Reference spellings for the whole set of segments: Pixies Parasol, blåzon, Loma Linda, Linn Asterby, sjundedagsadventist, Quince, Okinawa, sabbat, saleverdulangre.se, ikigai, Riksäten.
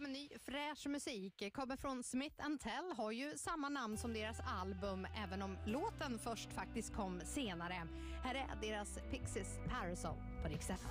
prata med ny fräsch musik. Kommer från Smith & Tell, har ju samma namn som deras album, även om låten först faktiskt kom senare. Här är deras Pixies Parasol på Riksäten.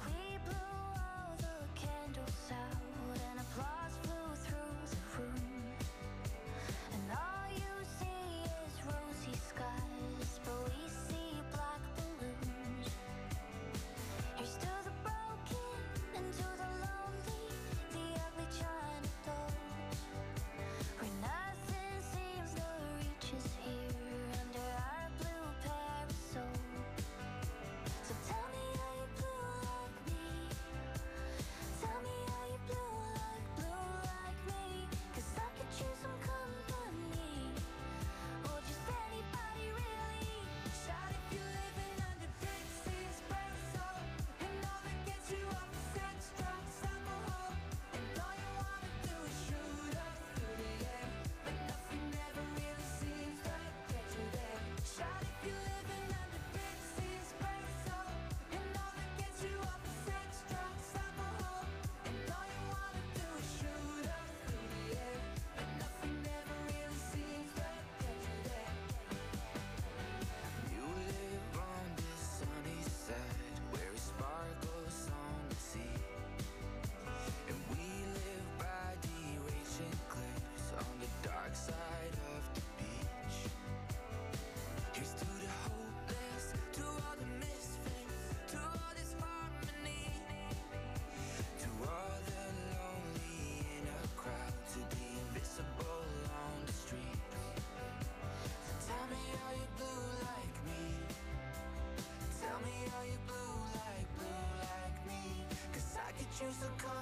Choose to come.